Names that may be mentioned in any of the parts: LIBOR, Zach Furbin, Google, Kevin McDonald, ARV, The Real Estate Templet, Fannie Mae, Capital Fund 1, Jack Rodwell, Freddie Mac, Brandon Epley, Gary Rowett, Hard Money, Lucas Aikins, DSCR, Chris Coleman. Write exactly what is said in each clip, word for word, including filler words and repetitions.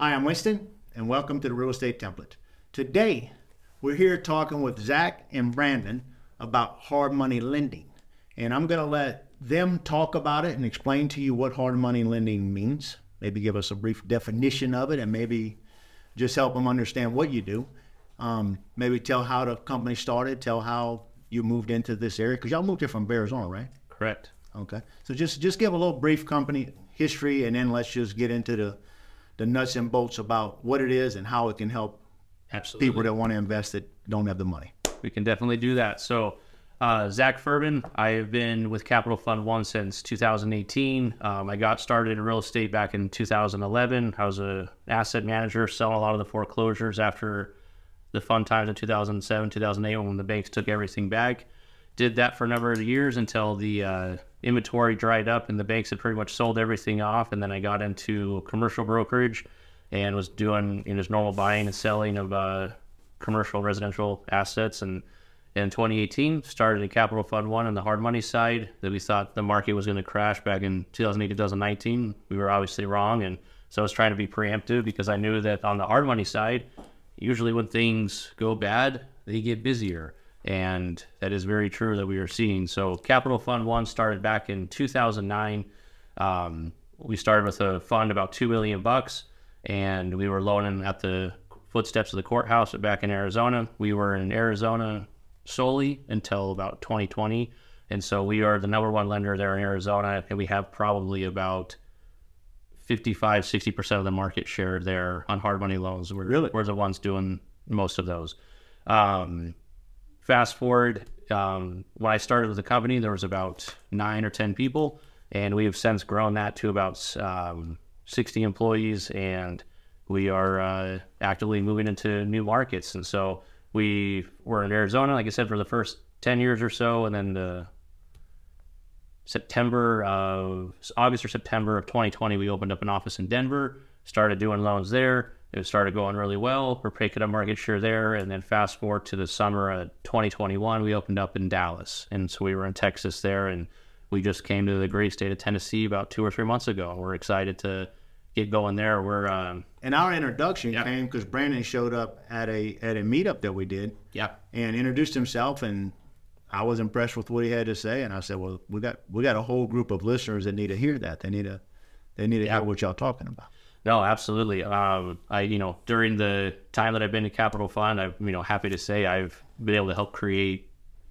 Hi, I'm Winston, and welcome to the Real Estate Template. Today, we're here talking with Zach and Brandon about hard money lending. And I'm going to let them talk about it and explain to you what hard money lending means, maybe give us a brief definition of it, and maybe just help them understand what you do. Um, maybe tell how the company started, tell how you moved into this area, because y'all moved here from Arizona, right? Correct. Okay. So just, just give a little brief company history, and then let's just get into the the nuts and bolts about what it is and how it can help Absolutely. People that want to invest that don't have the money. We can definitely do that. So uh, Zach Furbin, I have been with Capital Fund one since two thousand eighteen. Um, I got started in real estate back in two thousand eleven. I was an asset manager selling a lot of the foreclosures after the fun times in two thousand seven, two thousand eight, when the banks took everything back. Did that for a number of years until the uh, inventory dried up and the banks had pretty much sold everything off. And then I got into commercial brokerage and was doing you know, just normal buying and selling of uh, commercial residential assets. And in twenty eighteen, started in Capital Fund one on the hard money side that we thought the market was going to crash back in two thousand eight, two thousand nineteen. We were obviously wrong. And so I was trying to be preemptive because I knew that on the hard money side, usually when things go bad, they get busier. And that is very true that we are seeing. So Capital Fund one started back in two thousand nine. Um, we started with a fund about two million bucks, and we were loaning at the footsteps of the courthouse back in Arizona. We were in Arizona solely until about twenty twenty. And so we are the number one lender there in Arizona, and we have probably about fifty-five, sixty percent of the market share there on hard money loans. We're, really? we're the ones doing most of those. Um, Fast forward, um, when I started with the company, there was about nine or ten people, and we have since grown that to about um, sixty employees, and we are uh, actively moving into new markets. And so we were in Arizona, like I said, for the first ten years or so, and then the September of August or September of twenty twenty, we opened up an office in Denver, started doing loans there. It started going really well. We're picking up market share there. And then fast forward to the summer of twenty twenty-one, we opened up in Dallas. And so we were in Texas there, and we just came to the great state of Tennessee about two or three months ago. We're excited to get going there. We're um, And our introduction yeah. came because Brandon showed up at a at a meetup that we did yeah. and introduced himself. And I was impressed with what he had to say. And I said, well, we got we got a whole group of listeners that need to hear that. They need to, they need to yeah. hear what y'all talking about. No, absolutely. Um, I, you know, during the time that I've been to Capital Fund, I'm, you know, happy to say I've been able to help create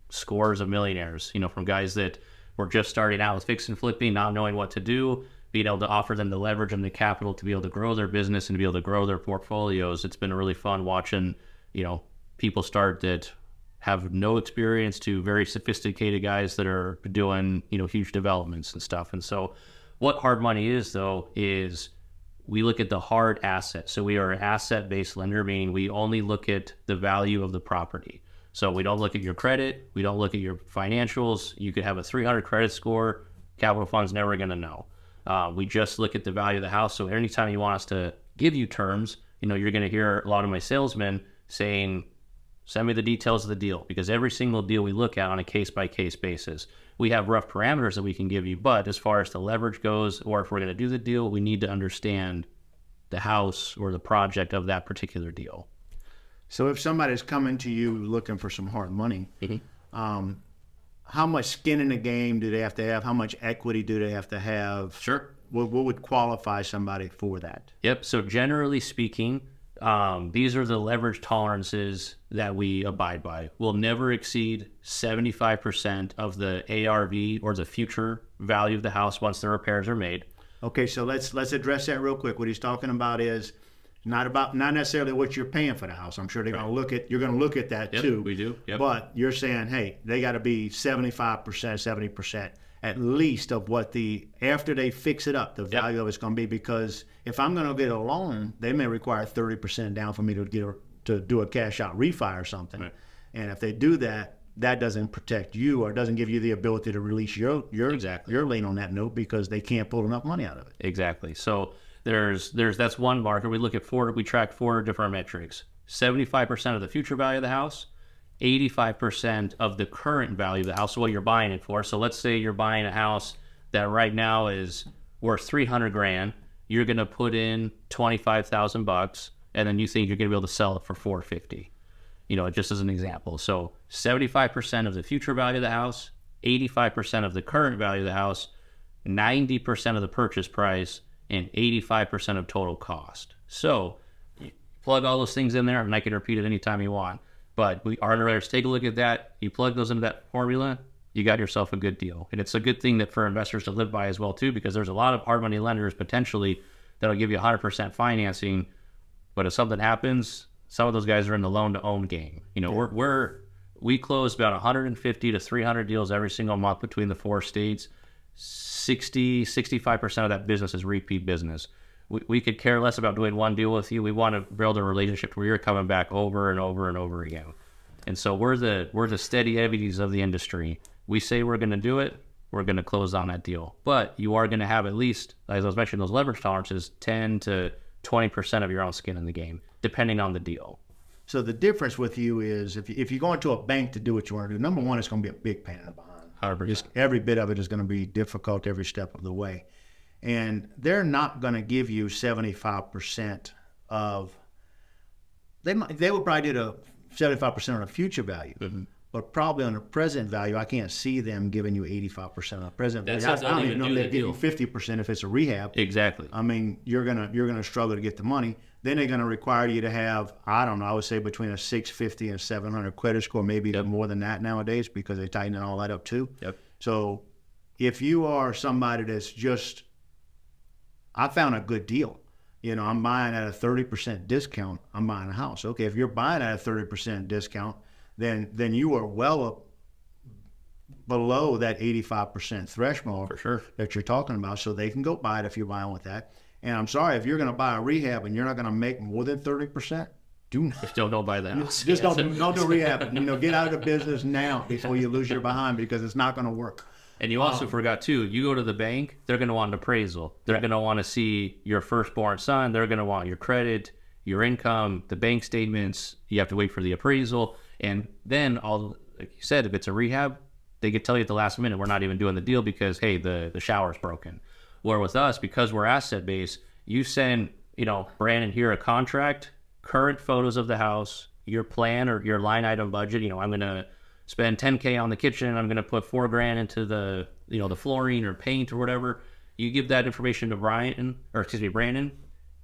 scores of millionaires, you know, from guys that were just starting out with fix and flipping, not knowing what to do, being able to offer them the leverage and the capital to be able to grow their business and to be able to grow their portfolios. It's been really fun watching, you know, people start that have no experience to very sophisticated guys that are doing, you know, huge developments and stuff. And so what hard money is, though, is we look at the hard asset. So we are an asset-based lender, meaning we only look at the value of the property. So we don't look at your credit. We don't look at your financials. You could have a three hundred credit score. Capital Fund's never going to know. Uh, we just look at the value of the house. So anytime you want us to give you terms, you know, you're going to hear a lot of my salesmen saying, send me the details of the deal, because every single deal we look at on a case-by-case basis. We have rough parameters that we can give you, but as far as the leverage goes, or if we're going to do the deal, we need to understand the house or the project of that particular deal. So if somebody's coming to you looking for some hard money, mm-hmm. um, how much skin in the game do they have to have? How much equity do they have to have? Sure. What, what would qualify somebody for that? Yep. So generally speaking, um, these are the leverage tolerances that we abide by. We'll never exceed seventy-five percent of the A R V or the future value of the house once the repairs are made. Okay, so let's let's address that real quick. What he's talking about is not about not necessarily what you're paying for the house. I'm sure they're right. going to look at you're going to look at that yep, too. We do. Yep. But you're saying, hey, they got to be seventy-five percent, seventy percent at least of what the after they fix it up, the value yep. of it's going to be, because if I'm going to get a loan, they may require thirty percent down for me to get a, to do a cash out refi or something. Right. And if they do that, that doesn't protect you or doesn't give you the ability to release your your exactly. your lien on that note, because they can't pull enough money out of it. Exactly. So there's there's that's one marker. We look at four, we track four different metrics. seventy-five percent of the future value of the house, eighty-five percent of the current value of the house, so what you're buying it for. So let's say you're buying a house that right now is worth three hundred grand, you're going to put in twenty-five thousand bucks, and then you think you're going to be able to sell it for four fifty, you know, just as an example. So seventy-five percent of the future value of the house, eighty-five percent of the current value of the house, ninety percent of the purchase price, and eighty-five percent of total cost. So you plug all those things in there, and I can repeat it anytime you want. But we are underwriters, take a look at that. You plug those into that formula, you got yourself a good deal. And it's a good thing that for investors to live by as well too, because there's a lot of hard money lenders potentially that'll give you one hundred percent financing. But if something happens, some of those guys are in the loan to own game. You know, yeah. we're, we're, we close about one hundred fifty to three hundred deals every single month between the four states. sixty, sixty-five percent of that business is repeat business. We, we could care less about doing one deal with you. We want to build a relationship where you're coming back over and over and over again. And so we're the we're the steady eddies of the industry. We say we're going to do it, we're going to close on that deal. But you are going to have at least, as I was mentioning, those leverage tolerances, ten to twenty percent of your own skin in the game, depending on the deal. So the difference with you is if you, if you go into a bank to do what you want to do, number one, it's going to be a big pain in the behind. one hundred percent. Every bit of it is going to be difficult every step of the way. And they're not going to give you seventy-five percent of, they might, they would probably do the seventy-five percent on a future value, mm-hmm. but probably on the present value, I can't see them giving you eighty-five percent on the present That's value. I, I don't even know do they'd give deal. you fifty percent if it's a rehab. Exactly. I mean, you're going to, you're going to struggle to get the money. Then they're going to require you to have, I don't know, I would say between a six fifty and seven hundred credit score, maybe yep. even more than that nowadays because they tighten all that up too. Yep. So if you are somebody that's just, I found a good deal. You know, I'm buying at a thirty percent discount. I'm buying a house. Okay, if you're buying at a thirty percent discount, then then you are well up below that eighty-five percent threshold For sure. that you're talking about. So they can go buy it if you're buying with that. And I'm sorry, if you're going to buy a rehab and you're not going to make more than thirty percent, do not. Still don't buy the house. Just yeah. don't, don't do rehab. You know, get out of the business now before you lose your behind because it's not going to work. And you also um, forgot, too, you go to the bank, they're going to want an appraisal. They're right. going to want to see your firstborn son. They're going to want your credit, your income, the bank statements. You have to wait for the appraisal. And then, all, like you said, if it's a rehab, they could tell you at the last minute, we're not even doing the deal because, hey, the, the shower's broken. Where with us, because we're asset-based, you send, you know, Brandon here a contract, current photos of the house, your plan or your line item budget. You know, I'm going to spend ten K on the kitchen, I'm going to put four grand into the, you know, the flooring or paint or whatever. You give that information to Brian, or excuse me, Brandon,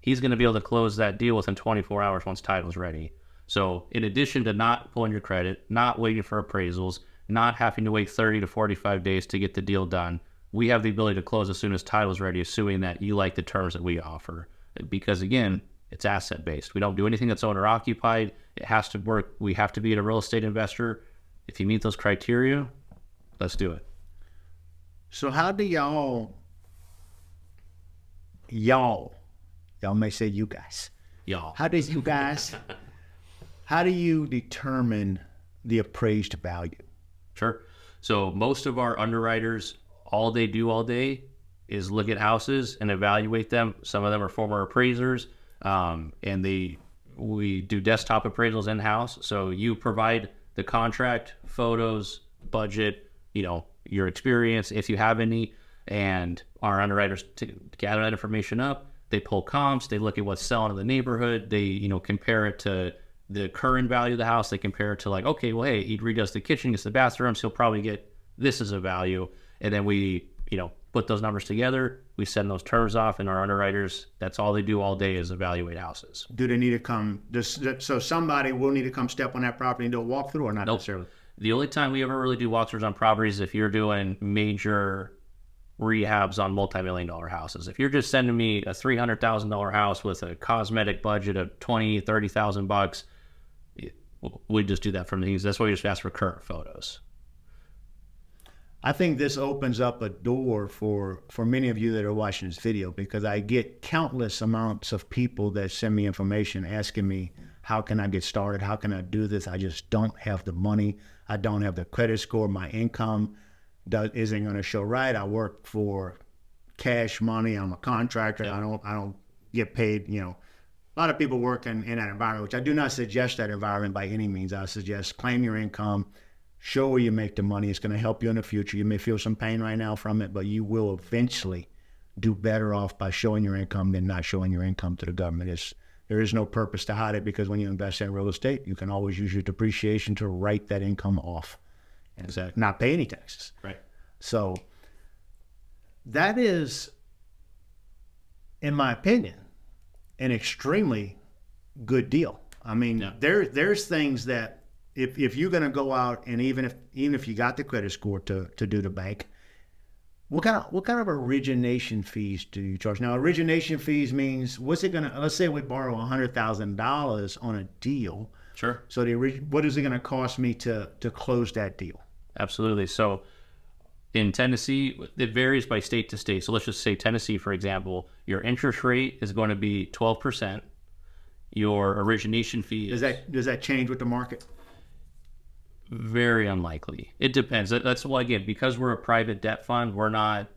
he's going to be able to close that deal within twenty-four hours once title's ready. So in addition to not pulling your credit, not waiting for appraisals, not having to wait thirty to forty-five days to get the deal done, we have the ability to close as soon as title's ready, assuming that you like the terms that we offer. Because again, it's asset-based. We don't do anything that's owner-occupied. It has to work. We have to be a real estate investor. If you meet those criteria, let's do it. So how do y'all, y'all, y'all may say you guys, y'all, how does you guys, how do you determine the appraised value? Sure. So most of our underwriters, all they do all day is look at houses and evaluate them. Some of them are former appraisers, um, and they, we do desktop appraisals in-house. So you provide the contract, photos, budget, you know, your experience, if you have any, and our underwriters to gather that information up. They pull comps, they look at what's selling in the neighborhood, they, you know, compare it to the current value of the house, they compare it to like, okay, well, hey, he redoes the kitchen, gets the bathrooms, he'll probably get, this is a value. And then we, you know, put those numbers together, we send those terms off, and our underwriters, that's all they do all day is evaluate houses. Do they need to come, does, so somebody will need to come step on that property and do a walkthrough or not nope. necessarily? The only time we ever really do walkthroughs on properties is if you're doing major rehabs on multi-million dollar houses. If you're just sending me a three hundred thousand dollars house with a cosmetic budget of twenty, thirty thousand bucks, we just do that from these. That's why we just ask for current photos. I think this opens up a door for, for many of you that are watching this video, because I get countless amounts of people that send me information asking me, how can I get started? How can I do this? I just don't have the money. I don't have the credit score. My income does, isn't going to show right. I work for cash money. I'm a contractor. Yeah. I don't I don't get paid. You know, a lot of people work in, in that environment, which I do not suggest that environment by any means. I suggest claim your income. Show where you make the money. It's going to help you in the future. You may feel some pain right now from it, but you will eventually do better off by showing your income than not showing your income to the government. It's, there is no purpose to hide it, because when you invest in real estate, you can always use your depreciation to write that income off and exactly. not pay any taxes. Right. So that is, in my opinion, an extremely good deal. I mean, no. there there's things that if if you're going to go out and even if even if you got the credit score to to do the bank, what kind of what kind of origination fees do you charge? Now, origination fees means what's it going to? Let's say we borrow a hundred thousand dollars on a deal. Sure. So the what is it going to cost me to to close that deal? Absolutely. So in Tennessee, it varies by state to state. So let's just say Tennessee, for example, your interest rate is going to be twelve percent. Your origination fee is... Does that, does that change with the market? Very unlikely. It depends. That's why, again, because we're a private debt fund, we're not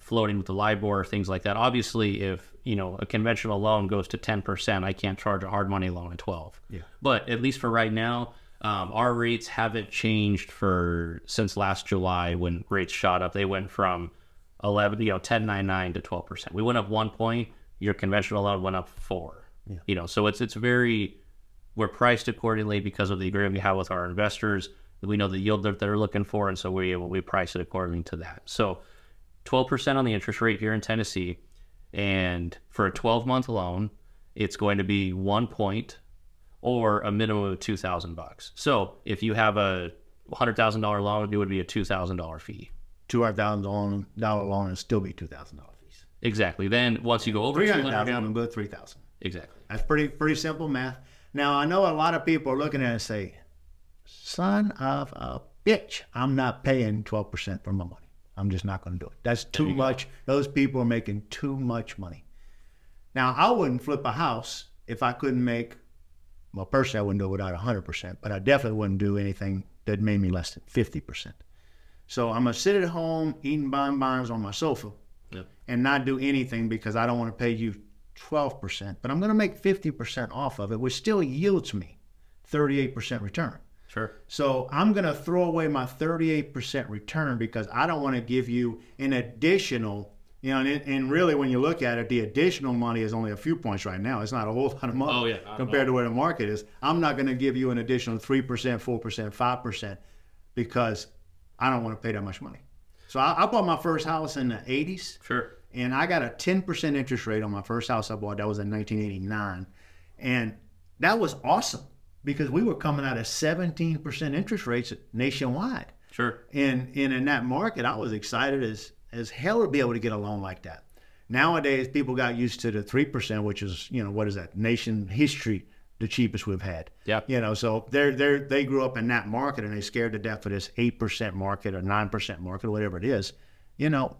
floating with the LIBOR or things like that. Obviously, if you know a conventional loan goes to ten percent, I can't charge a hard money loan at twelve. Yeah. But at least for right now, um, our rates haven't changed for since last July when rates shot up. They went from eleven, you know, ten ninety-nine to twelve percent. We went up one point. Your conventional loan went up four. Yeah. You know, so it's it's very, we're priced accordingly because of the agreement we have with our investors. We know the yield that they're looking for, and so we we price it according to that. So twelve percent on the interest rate here in Tennessee, and for a twelve-month loan, it's going to be one point or a minimum of two thousand bucks. So if you have a one hundred thousand dollars loan, it would be a two thousand dollars fee. two hundred thousand dollars loan would still be two thousand dollars fees. Exactly. Then once you go over three hundred thousand dollars, go to three thousand dollars. Exactly. That's pretty pretty simple math. Now, I know a lot of people are looking at it and say, son of a bitch, I'm not paying twelve percent for my money. I'm just not going to do it. That's too much. Go. Those people are making too much money. Now, I wouldn't flip a house if I couldn't make, well, personally, I wouldn't do it without one hundred percent, but I definitely wouldn't do anything that made me less than fifty percent. So I'm going to sit at home eating bonbons on my sofa yep. and not do anything because I don't want to pay you twelve percent, but I'm going to make fifty percent off of it, which still yields me thirty-eight percent return. Sure. So I'm going to throw away my thirty-eight percent return because I don't want to give you an additional, you know, and, it, and really when you look at it, the additional money is only a few points right now. It's not a whole lot of money oh, yeah, compared to where the market is. I'm not going to give you an additional three percent, four percent, five percent because I don't want to pay that much money. So I, I bought my first house in the eighties. Sure. And I got a ten percent interest rate on my first house I bought. That was in nineteen eighty-nine. And that was awesome because we were coming out of seventeen percent interest rates nationwide. Sure. And, and in that market, I was excited as, as hell to be able to get a loan like that. Nowadays, people got used to the three percent, which is, you know, what is that? Nation history, the cheapest we've had. Yeah. You know, so they're, they're, they grew up in that market and they scared to death for this eight percent market or nine percent market or whatever it is. You know,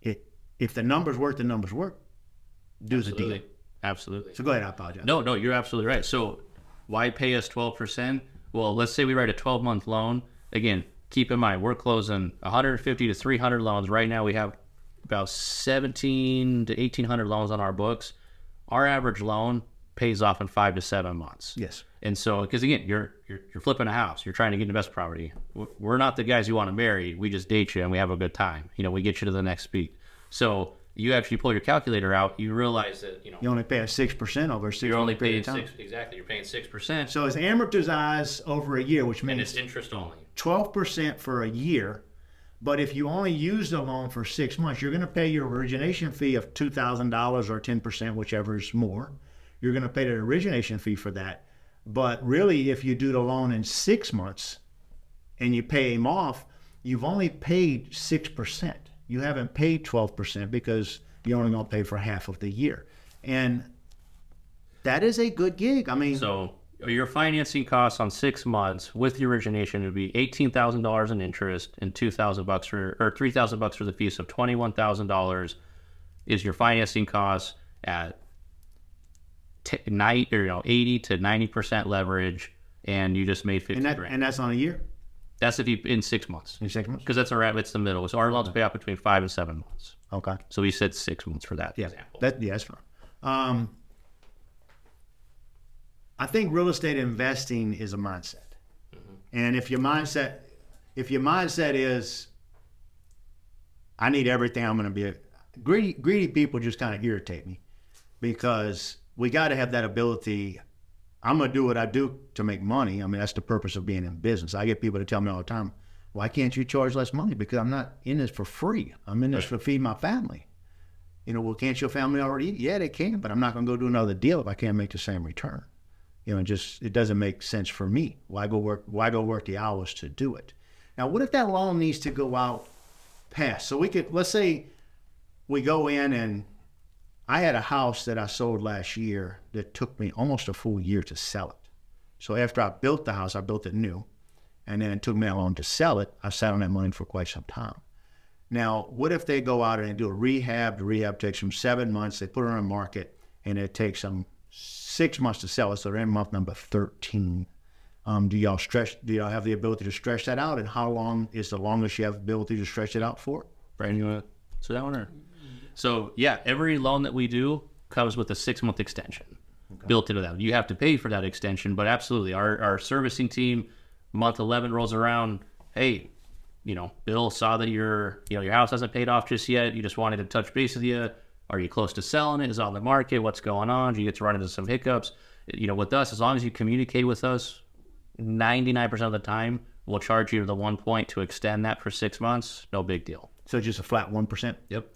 it... If the numbers work, the numbers work. Do the deal. Absolutely. So go ahead, I apologize. No, no, you're absolutely right. So why pay us twelve percent? Well, let's say we write a twelve-month loan. Again, keep in mind, we're closing one hundred fifty to three hundred loans. Right now we have about seventeen to eighteen hundred loans on our books. Our average loan pays off in five to seven months. Yes. And so, because again, you're, you're you're flipping a house, you're trying to get the best property. We're not the guys you want to marry. We just date you and we have a good time. You know, we get you to the next beat. So you actually pull your calculator out, you realize that, you know. You only pay a six percent over a six-month You're only paying six, exactly, you're paying six percent. So it's amortized over a year, which means. And it's interest only. twelve percent for a year, but if you only use the loan for six months, you're gonna pay your origination fee of two thousand dollars or ten percent, whichever is more. You're gonna pay the origination fee for that. But really, if you do the loan in six months and you pay them off, you've only paid six percent. You haven't paid twelve percent because you're only going to pay for half of the year. And that is a good gig. I mean, so your financing costs on six months with the origination would be eighteen thousand dollars in interest and two thousand bucks for, or three thousand bucks for the fees. So twenty-one thousand dollars is your financing costs at t- night or, you know, eighty to ninety percent leverage. And you just made fifty grand. And that's on a year? That's if you in six months. In six months, because that's our it's the middle. So our loans pay out between five and seven months. Okay. So we said six months for that. Yeah. Example. That yeah, that's fine. Um, I think real estate investing is a mindset, mm-hmm. and if your mindset, if your mindset is, I need everything. I'm going to be. greedy greedy people just kind of irritate me, because we got to have that ability. I'm going to do what I do to make money. I mean, that's the purpose of being in business. I get people to tell me all the time, why can't you charge less money? Because I'm not in this for free. I'm in this right. to feed my family. You know, well, can't your family already eat? Yeah, they can, but I'm not going to go do another deal if I can't make the same return. You know, it just, it doesn't make sense for me. Why go work, why go work the hours to do it? Now, what if that loan needs to go out past? So we could, let's say we go in, and I had a house that I sold last year that took me almost a full year to sell it. So after I built the house, I built it new, and then it took me a loan to sell it. I sat on that money for quite some time. Now, what if they go out and they do a rehab? The rehab takes them seven months. They put it on the market, and it takes them six months to sell it. So they're in month number thirteen. Um, do y'all stretch? Do y'all have the ability to stretch that out? And how long is the longest you have the ability to stretch it out for? Brandon, you want to say that one? Or? So, yeah, every loan that we do comes with a six-month extension okay. built into that. You have to pay for that extension, but absolutely. Our, our servicing team, month eleven rolls around, hey, you know, Bill saw that your, you know, your house hasn't paid off just yet. You just wanted to touch base with you. Are you close to selling it? Is it on the market? What's going on? Do you get to run into some hiccups? You know, with us, as long as you communicate with us, ninety-nine percent of the time, we'll charge you the one point to extend that for six months. No big deal. So just a flat one percent? Yep.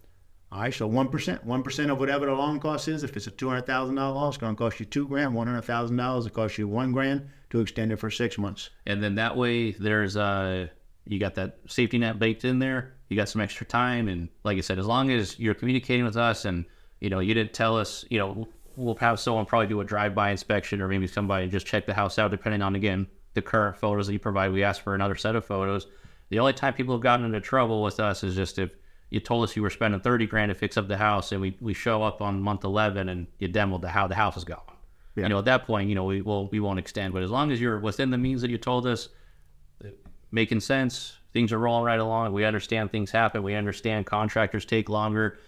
All right, so one percent. one percent of whatever the loan cost is. If it's a two hundred thousand dollars loan, it's going to cost you two grand. one hundred thousand dollars, it costs you one grand to extend it for six months. And then that way, there's a... you got that safety net baked in there. You got some extra time. And like I said, as long as you're communicating with us and, you know, you didn't tell us, you know, we'll have someone probably do a drive-by inspection, or maybe somebody just check the house out, depending on, again, the current photos that you provide. We asked for another set of photos. The only time people have gotten into trouble with us is just if you told us you were spending thirty grand to fix up the house, and we, we show up on month eleven and you demoed the, how the house is going. Yeah. You know, at that point, you know, we will, we won't extend. But as long as you're within the means that you told us, making sense, things are rolling right along, we understand things happen, we understand contractors take longer,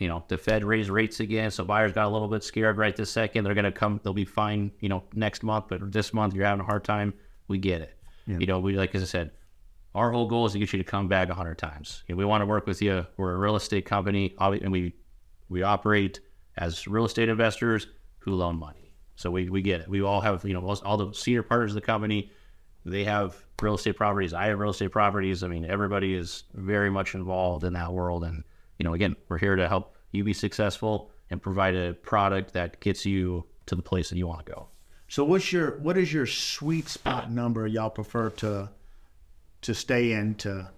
you know, the Fed raised rates again, so buyers got a little bit scared right this second, they're going to come, they'll be fine, you know, next month, but this month you're having a hard time, we get it. Yeah. You know, we, like as I said, our whole goal is to get you to come back one hundred times. You know, we want to work with you. We're a real estate company, and we we operate as real estate investors who loan money, so we, we get it. We all have, you know, most, all the senior partners of the company, they have real estate properties. I have real estate properties. I mean, everybody is very much involved in that world. And, you know, again, we're here to help you be successful and provide a product that gets you to the place that you want to go. So what's your, what is your sweet spot number y'all prefer to, to stay in to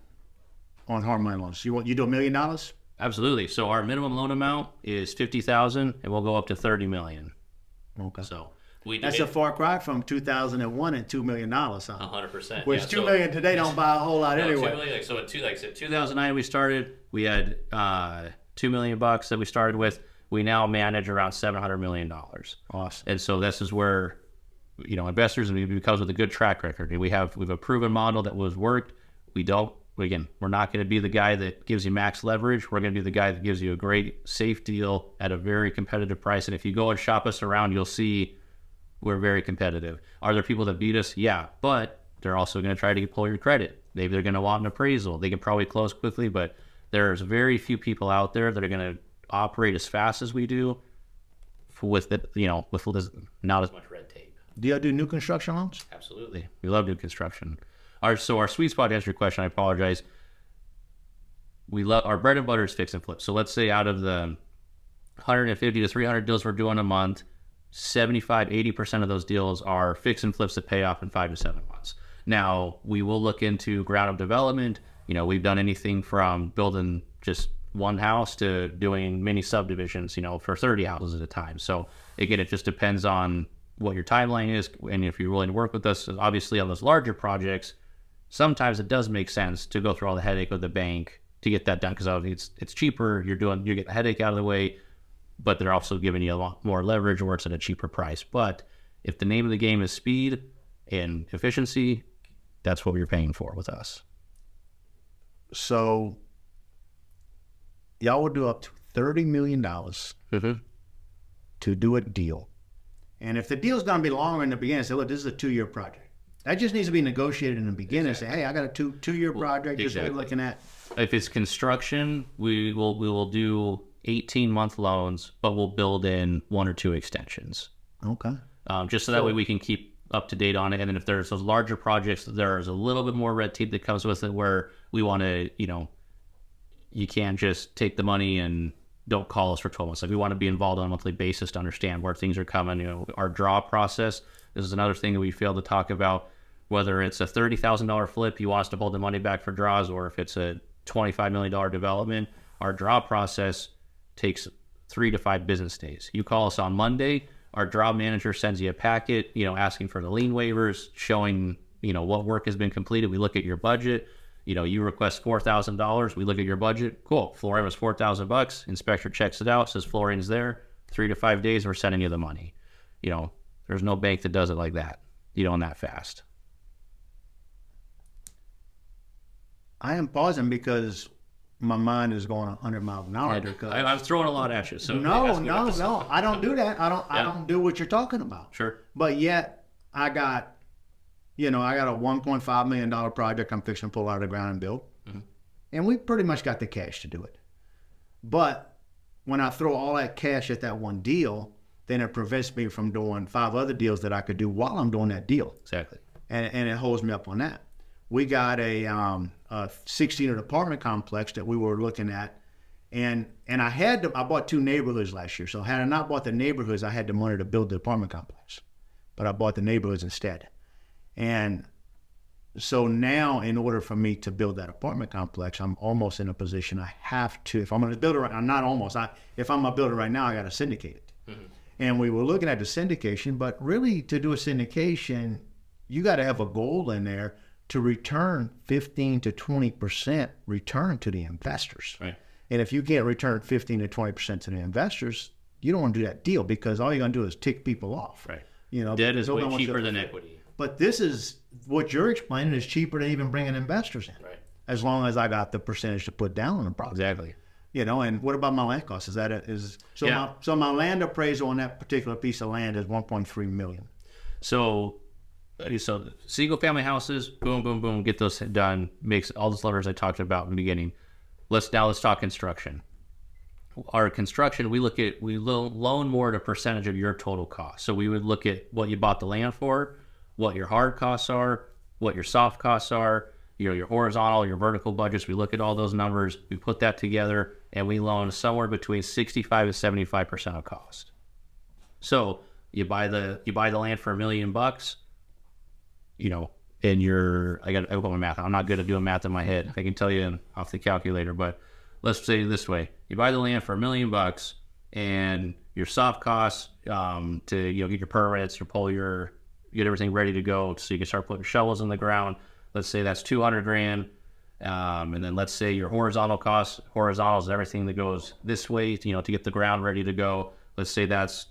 on hard money loans? You want, you do a million dollars? Absolutely. So our minimum loan amount is fifty thousand dollars, and we'll go up to thirty million dollars. Okay. So we that's a far cry from two thousand one and two million dollars. Huh? one hundred percent. Which yeah, two million dollars so, today don't buy a whole lot no, anyway. two million, like, so in two, like, so two thousand nine we started, we had uh, two million dollars bucks that we started with. We now manage around seven hundred million dollars. Awesome. And so this is where, you know, investors, and it becomes with a good track record. We have, we have a proven model that was worked. We don't, again, we're not going to be the guy that gives you max leverage. We're going to be the guy that gives you a great, safe deal at a very competitive price. And if you go and shop us around, you'll see we're very competitive. Are there people that beat us? Yeah, but they're also going to try to pull your credit. Maybe they're going to want an appraisal. They can probably close quickly, but there's very few people out there that are going to operate as fast as we do with, the, you know, with not as much red tape. Do you do new construction loans? Absolutely. We love new construction. Our, so our sweet spot, to answer your question, I apologize. We love, our bread and butter is fix and flip. So let's say out of the one hundred fifty to three hundred deals we're doing a month, seventy-five, eighty percent of those deals are fix and flips that pay off in five to seven months. Now, we will look into ground up development. You know, we've done anything from building just one house to doing mini subdivisions, you know, for thirty houses at a time. So again, it just depends on what your timeline is. And if you're willing to work with us, obviously on those larger projects, sometimes it does make sense to go through all the headache of the bank to get that done. Cause it's, it's cheaper. You're doing, you get the headache out of the way, but they're also giving you a lot more leverage, or it's at a cheaper price. But if the name of the game is speed and efficiency, that's what you're paying for with us. So y'all would do up to thirty million dollars mm-hmm. to do a deal. And if the deal's going to be longer in the beginning, say, look, this is a two-year project. That just needs to be negotiated in the beginning. Exactly. Say, hey, I got a two two year project. Exactly. This is what we're looking at. If it's construction, we will we will do eighteen month loans, but we'll build in one or two extensions. Okay. Um, just so that so, way we can keep up to date on it. And then if there's those larger projects, there's a little bit more red tape that comes with it, where we want to, you know, you can't just take the money and don't call us for twelve months. Like, we want to be involved on a monthly basis to understand where things are coming. You know, our draw process. This is another thing that we failed to talk about. Whether it's a thirty thousand dollar flip, you want us to hold the money back for draws, or if it's a twenty five million dollar development, our draw process takes three to five business days. You call us on Monday. Our draw manager sends you a packet, you know, asking for the lien waivers, showing, you know, what work has been completed. We look at your budget. You know, you request four thousand dollars. We look at your budget. Cool. Flooring was four thousand bucks. Inspector checks it out, says flooring is there. Three to five days, we're sending you the money. You know, there's no bank that does it like that, you know, and that fast. I am pausing because my mind is going one hundred miles an hour. Because I, I'm throwing a lot at you. So no, no, no. I don't do that. I don't. Yeah. I don't do what you're talking about. Sure. But yet, I got, you know, I got a one point five million dollar project I'm fixing to pull out of the ground and build, mm-hmm. and we pretty much got the cash to do it. But when I throw all that cash at that one deal, then it prevents me from doing five other deals that I could do while I'm doing that deal. Exactly. And and it holds me up on that. We got a, um, a sixteen-unit apartment complex that we were looking at, and and I had to, I bought two neighborhoods last year. So had I not bought the neighborhoods, I had the money to build the apartment complex, but I bought the neighborhoods instead. And so now, in order for me to build that apartment complex, I'm almost in a position I have to. If I'm going to build it, right, I'm not almost. I if I'm going to build it right now, I got to syndicate it. Mm-hmm. And we were looking at the syndication, but really to do a syndication, you got to have a goal in there to return fifteen to twenty percent return to the investors. Right. And if you can't return fifteen to twenty percent to the investors, you don't want to do that deal, because all you're going to do is tick people off. Right. You know, debt is way cheaper than equity. But this is, what you're explaining is cheaper than even bringing investors in. Right. As long as I got the percentage to put down on the property. Exactly. You know, and what about my land costs? Is that a, is so? Yeah. My, so my land appraisal on that particular piece of land is one point three million dollars. So. So single family houses, boom, boom, boom, get those done. Makes all those levers I talked about in the beginning. Let's now let's talk construction. Our construction, we look at, we loan more at a percentage of your total cost. So we would look at what you bought the land for, what your hard costs are, what your soft costs are, you know, your horizontal, your vertical budgets. We look at all those numbers, we put that together, and we loan somewhere between sixty-five to seventy-five percent of cost. So you buy the you buy the land for a million bucks. You know, and you're, I got to open my math. I'm not good at doing math in my head. I can tell you off the calculator, but let's say it this way. You buy the land for a million bucks and your soft costs, um, to, you know, get your permits, your pull, your, get everything ready to go so you can start putting shovels in the ground. Let's say that's two hundred grand. Um, and then let's say your horizontal costs, horizontals, everything that goes this way, you know, to get the ground ready to go. Let's say that's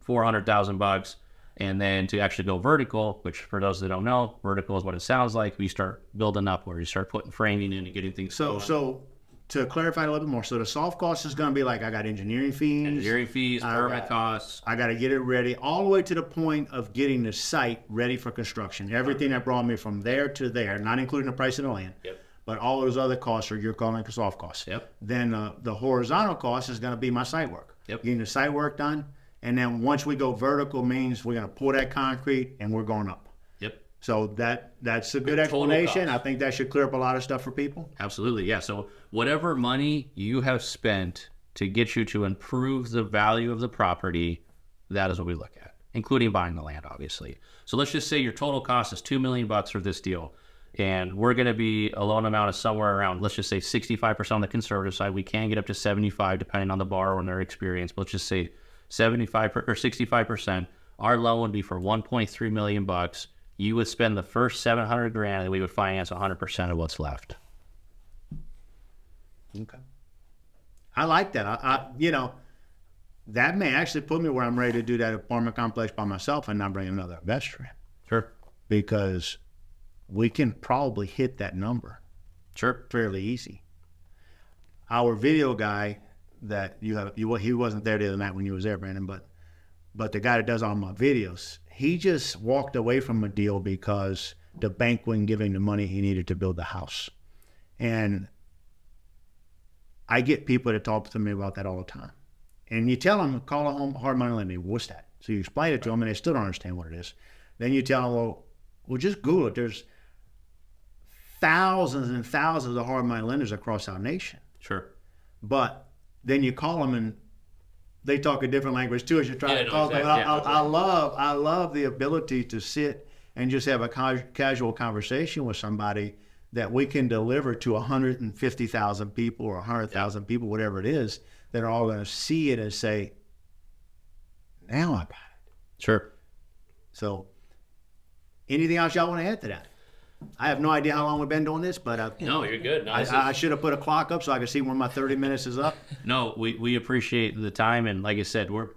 four hundred thousand bucks. And then to actually go vertical, which for those that don't know, vertical is what it sounds like. We start building up where you start putting framing in and getting things. So, going. so to clarify a little bit more, so the soft cost is going to be like, I got engineering fees, engineering fees, permit costs. I got to get it ready all the way to the point of getting the site ready for construction. Everything that brought me from there to there, not including the price of the land. Yep. But all those other costs are you're calling soft costs. Yep. Then uh, the horizontal cost is going to be my site work. Yep. Getting the site work done. And then once we go vertical means we're going to pour that concrete and we're going up. Yep. So that that's a good explanation. I think that should clear up a lot of stuff for people. Absolutely. Yeah. So whatever money you have spent to get you to improve the value of the property, that is what we look at, including buying the land, obviously. So let's just say your total cost is two million bucks for this deal. And we're going to be a loan amount of somewhere around, let's just say sixty-five percent on the conservative side. We can get up to seventy-five depending on the borrower and their experience. But let's just say seventy-five or sixty-five percent, our loan would be for one point three million bucks. You would spend the first seven hundred grand and we would finance one hundred percent of what's left. Okay. I like that. I, I, you know, that may actually put me where I'm ready to do that apartment complex by myself and not bring another investor in. Sure. Because we can probably hit that number. Sure. Fairly easy. Our video guy, that you have, you, he wasn't there the other night when you was there, Brandon, but but the guy that does all my videos, he just walked away from a deal because the bank wasn't giving the money he needed to build the house. And I get people that talk to me about that all the time. And you tell them, call a home hard money lender. What's that? So you explain it to them and they still don't understand what it is. Then you tell them, well, well just Google it. There's thousands and thousands of hard money lenders across our nation. Sure. But then you call them and they talk a different language too as you try yeah, to talk exactly. about. Yeah, I, exactly. I love, I love the ability to sit and just have a ca- casual conversation with somebody that we can deliver to one hundred fifty thousand people or one hundred thousand yeah. people, whatever it is, that are all going to see it and say, now I got it. Sure. So anything else y'all want to add to that? I have no idea how long we've been doing this, but I, no, you're good. No, I, is... I should have put a clock up so I could see when my thirty minutes is up. No, we, we appreciate the time, and like I said, we're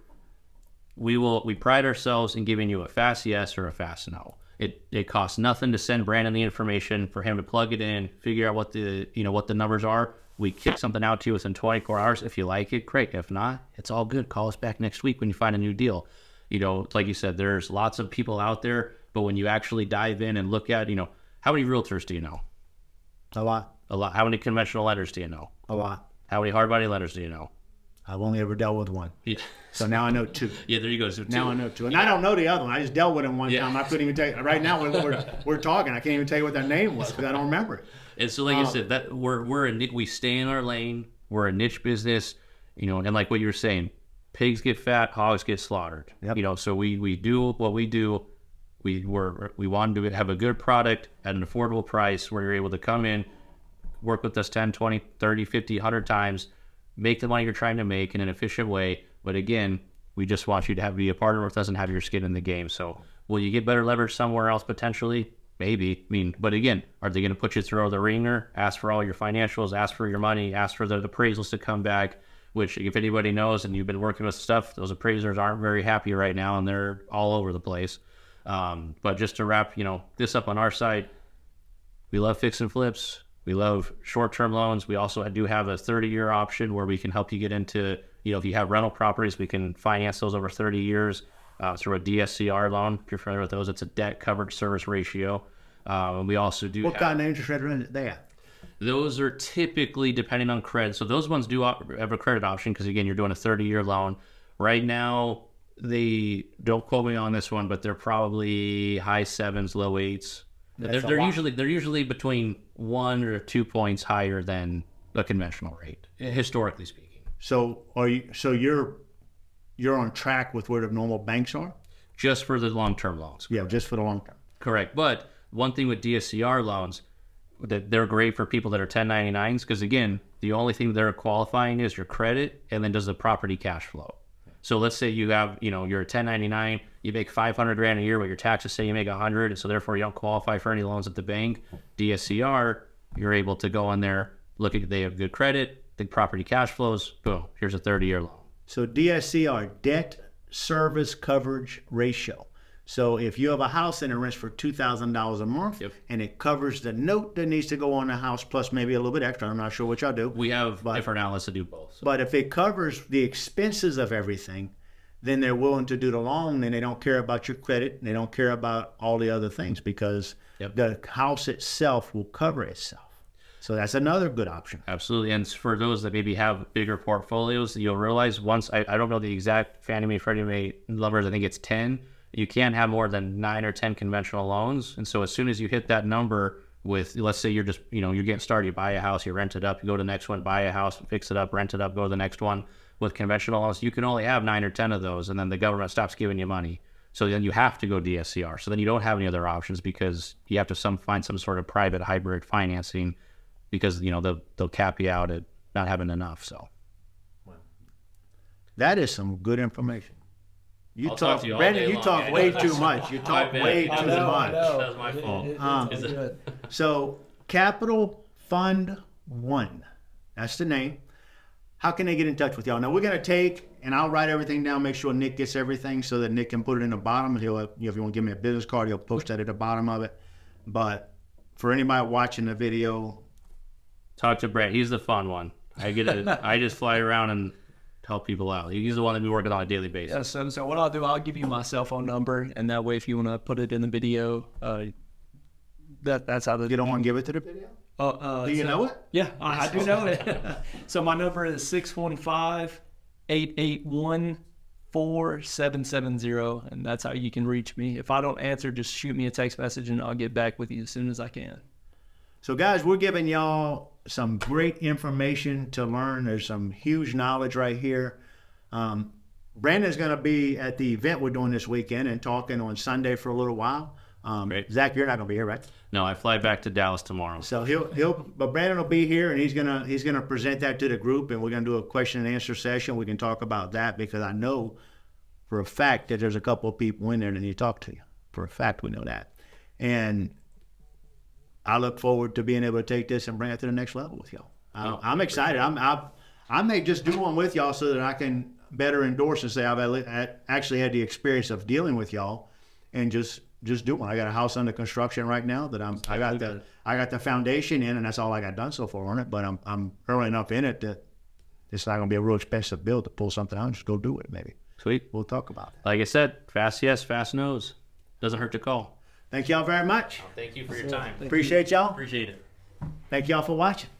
we will we pride ourselves in giving you a fast yes or a fast no. It it costs nothing to send Brandon the information for him to plug it in, figure out what the you know what the numbers are. We kick something out to you within twenty-four hours. If you like it, great. If not, it's all good. Call us back next week when you find a new deal. You know, like you said, there's lots of people out there, but when you actually dive in and look at, you know. How many realtors do you know? A lot. A lot. How many conventional lenders do you know? A lot. How many hard money lenders do you know? I've only ever dealt with one. Yeah. So now I know two. Yeah, there you go. So two. Now I know two. And yeah. I don't know the other one. I just dealt with him one yeah. time. I couldn't even tell you. Right now we're, we're, we're talking. I can't even tell you what their name was because I don't remember it. And so like um, I said, that we're we're a, we stay in our lane. We're a niche business, you know, and like what you were saying, pigs get fat, hogs get slaughtered. Yep. You know, so we, we do what we do. We were we wanted to have a good product at an affordable price where you're able to come in, work with us ten, twenty, thirty, fifty, one hundred times, make the money you're trying to make in an efficient way. But again, we just want you to have be a partner with us and have your skin in the game. So will you get better leverage somewhere else potentially? Maybe. I mean, but again, are they going to put you through the ringer, ask for all your financials, ask for your money, ask for the appraisals to come back? Which if anybody knows and you've been working with stuff, those appraisers aren't very happy right now and they're all over the place. Um, but just to wrap, you know, this up on our side, we love fix and flips. We love short-term loans. We also do have a thirty-year option where we can help you get into, you know, if you have rental properties, we can finance those over thirty years uh, through a D S C R loan. If you're familiar with those, it's a debt coverage service ratio. Um, and we also do. What have, kind of interest rate are they at? Those are typically depending on credit. So those ones do have a credit option because again, you're doing a thirty-year loan right now. They don't quote me on this one, but they're probably high sevens, low eights. They're, they're usually they're usually between one or two points higher than a conventional rate, historically speaking. So are you? So you're you're on track with where the normal banks are, just for the long term loans. Correct? Yeah, just for the long term. Correct. But one thing with D S C R loans, that they're great for people that are ten ninety-nines because again, the only thing they're qualifying is your credit, and then does the property cash flow. So let's say you have, you know, you're a ten ninety-nine, you make five hundred grand a year, but your taxes say you make a hundred, and so therefore you don't qualify for any loans at the bank. D S C R, you're able to go in there, look at they have good credit, the property cash flows, boom, here's a thirty-year loan. So D S C R, debt service coverage ratio. So if you have a house and it rents for two thousand dollars a month, yep. and it covers the note that needs to go on the house, plus maybe a little bit extra, I'm not sure what y'all do. We have but, different analysts that do both. So. But if it covers the expenses of everything, then they're willing to do the loan and they don't care about your credit and they don't care about all the other things because yep. the house itself will cover itself. So that's another good option. Absolutely. And for those that maybe have bigger portfolios, you'll realize once, I, I don't know the exact Fannie Mae, Freddie Mae numbers, I think it's ten. You can't have more than nine or ten conventional loans. And so as soon as you hit that number with, let's say you're just, you know, you're getting started, you buy a house, you rent it up, you go to the next one, buy a house, fix it up, rent it up, go to the next one. With conventional loans, you can only have nine or ten of those. And then the government stops giving you money. So then you have to go D S C R. So then you don't have any other options because you have to some find some sort of private hybrid financing because, you know, they'll, they'll cap you out at not having enough. So that is some good information. You talk, talk, to you Brandon, you talk yeah, way too much. You talk way too know, much. That was my fault. It, it, um, it, it, so Capital Fund one, that's the name. How can they get in touch with y'all? Now we're going to take, and I'll write everything down, make sure Nick gets everything so that Nick can put it in the bottom. He'll, you know, if you want to give me a business card, he'll post that at the bottom of it. But for anybody watching the video. Talk to Brett. He's the fun one. I get it. I just fly around and help people out. He's the one that we working on a daily basis. Yeah, so, so what I'll do, I'll give you my cell phone number, and that way if you want to put it in the video, uh, that that's how the... You don't want to give it to the video? Uh, uh, do you so, know it? Yeah, I, I do know it. So my number is six one five, eight eight one, four seven seven zero, and that's how you can reach me. If I don't answer, just shoot me a text message, and I'll get back with you as soon as I can. So guys, we're giving y'all some great information to learn. There's some huge knowledge right here. Um, Brandon's going to be at the event we're doing this weekend and talking on Sunday for a little while. Um, Zach, you're not going to be here, right? No, I fly back to Dallas tomorrow. So he'll he'll, but Brandon will be here, and he's gonna he's gonna present that to the group, and we're gonna do a question and answer session. We can talk about that because I know for a fact that there's a couple of people in there that need to talk to you. For a fact, we know that, and I look forward to being able to take this and bring it to the next level with y'all. I, I'm excited. I'm, I, I may just do one with y'all so that I can better endorse and say I've had, actually had the experience of dealing with y'all and just just do one. I got a house under construction right now that I'm, I got the, I got the foundation in, and that's all I got done so far on it, but I'm, I'm early enough in it that it's not going to be a real expensive build to pull something out and just go do it maybe. Sweet. We'll talk about it. Like I said, fast yes, fast no's. Doesn't hurt to call. Thank y'all very much. Well, thank you for your time. Thank Appreciate you. y'all. Appreciate it. Thank y'all for watching.